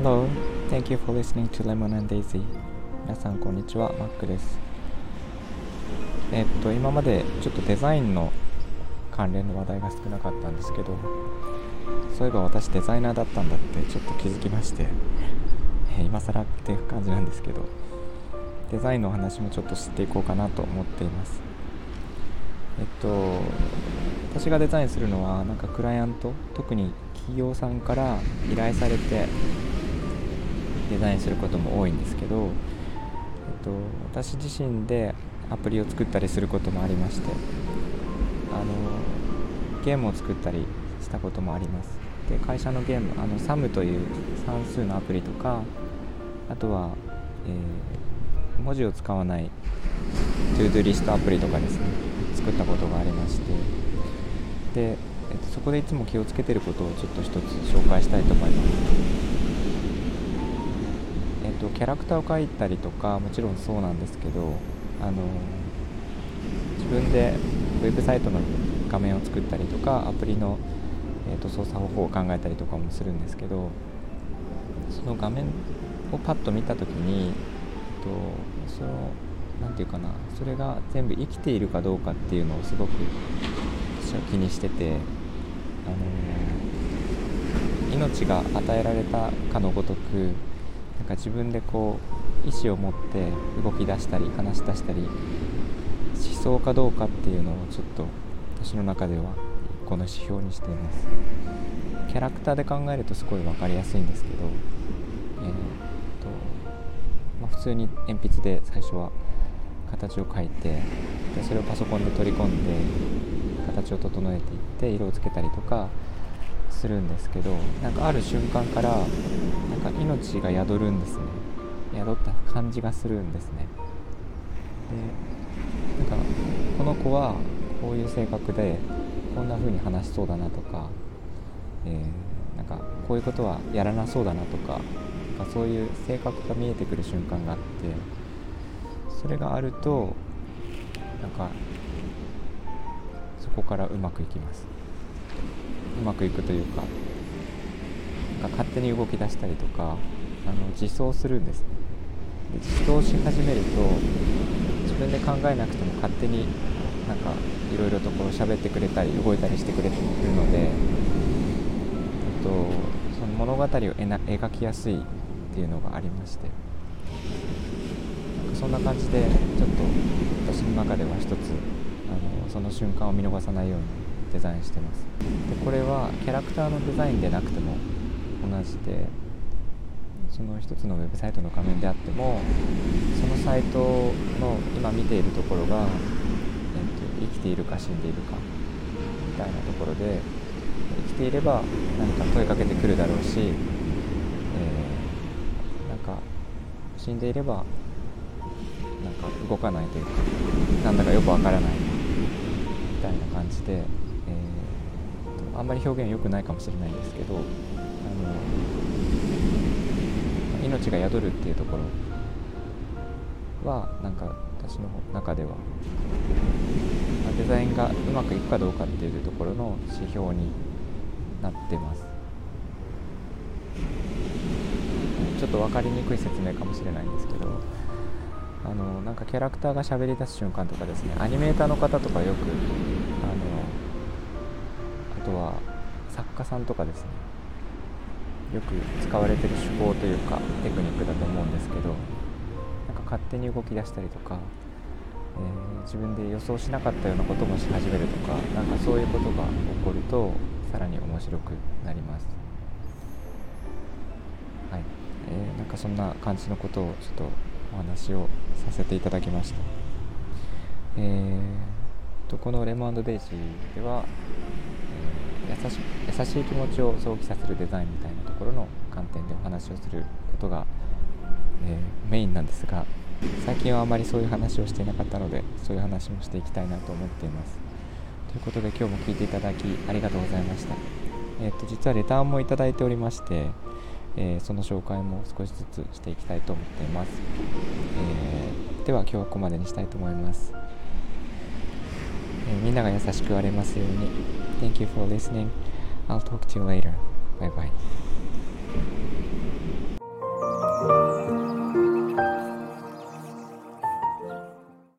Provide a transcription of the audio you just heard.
Hello, thank you for listening to Lemon&Daisy. 皆さんこんにちは、マックです。今までちょっとデザインの関連の話題が少なかったんですけど、そういえば私デザイナーだったんだってちょっと気づきまして、今更っていう感じなんですけど、デザインのお話もちょっと知っていこうかなと思っています。私がデザインするのはなんかクライアント、特に企業さんから依頼されてデザインすることも多いんですけど、私自身でアプリを作ったりすることもありまして、ゲームを作ったりしたこともあります。で、会社のゲーム、SUM という算数のアプリとか、あとは、文字を使わないDoDoListアプリとかですね、作ったことがありまして、でそこでいつも気をつけていることをちょっと一つ紹介したいと思います。キャラクターを描いたりとかもちろんそうなんですけど、自分でウェブサイトの画面を作ったりとか、アプリの、操作方法を考えたりとかもするんですけど、その画面をパッと見たときに、それが全部生きているかどうかっていうのをすごく気にしてて、命が与えられたかのごとく、なんか自分でこう意思を持って動き出したり話し出したりしそうかどうかっていうのをちょっと私の中ではこの指標にしています。キャラクターで考えるとすごい分かりやすいんですけど、普通に鉛筆で最初は形を描いて、でそれをパソコンで取り込んで形を整えていって色をつけたりとかするんですけど、なんかある瞬間からなんか命が宿るんですね。宿った感じがするんですね。で、なんかこの子はこういう性格でこんな風に話しそうだなとか、なんかこういうことはやらなそうだなとか、なんかそういう性格が見えてくる瞬間があって、それがあるとなんかそこからうまくいきます。うまくいくというか、なんか勝手に動き出したりとか、自走するんですね。で、自走し始めると自分で考えなくても勝手になんかいろいろとこう喋ってくれたり動いたりしてくれるので、その物語を描きやすいっていうのがありまして、なんかそんな感じでちょっと私の中では一つその瞬間を見逃さないようにデザインしてます。でこれはキャラクターのデザインでなくても同じで、その一つのウェブサイトの画面であっても、そのサイトの今見ているところが、生きているか死んでいるかみたいなところで、生きていれば何か問いかけてくるだろうし、なんか死んでいればなんか動かないというか、なんだかよくわからないみたいな感じで、あんまり表現良くないかもしれないんですけど、命が宿るっていうところはなんか私の中ではデザインがうまくいくかどうかっていうところの指標になってます。ちょっと分かりにくい説明かもしれないんですけど、なんかキャラクターが喋り出す瞬間とかですね、アニメーターの方とかよく、あとは作家さんとかですね、よく使われてる手法というかテクニックだと思うんですけど、なんか勝手に動き出したりとか、自分で予想しなかったようなこともし始めるとか、なんかそういうことが起こるとさらに面白くなります。はい、なんかそんな感じのことをちょっとお話をさせていただきました。このレモン&デイジーでは、優しい気持ちを想起させるデザインみたいなところの観点でお話をすることが、メインなんですが、最近はあまりそういう話をしていなかったので、そういう話もしていきたいなと思っています。ということで今日も聞いていただきありがとうございました。実はレターもいただいておりまして、その紹介も少しずつしていきたいと思っています。では今日はここまでにしたいと思います。みんなが優しくありますように。Thank you for listening. I'll talk to you later. Bye bye.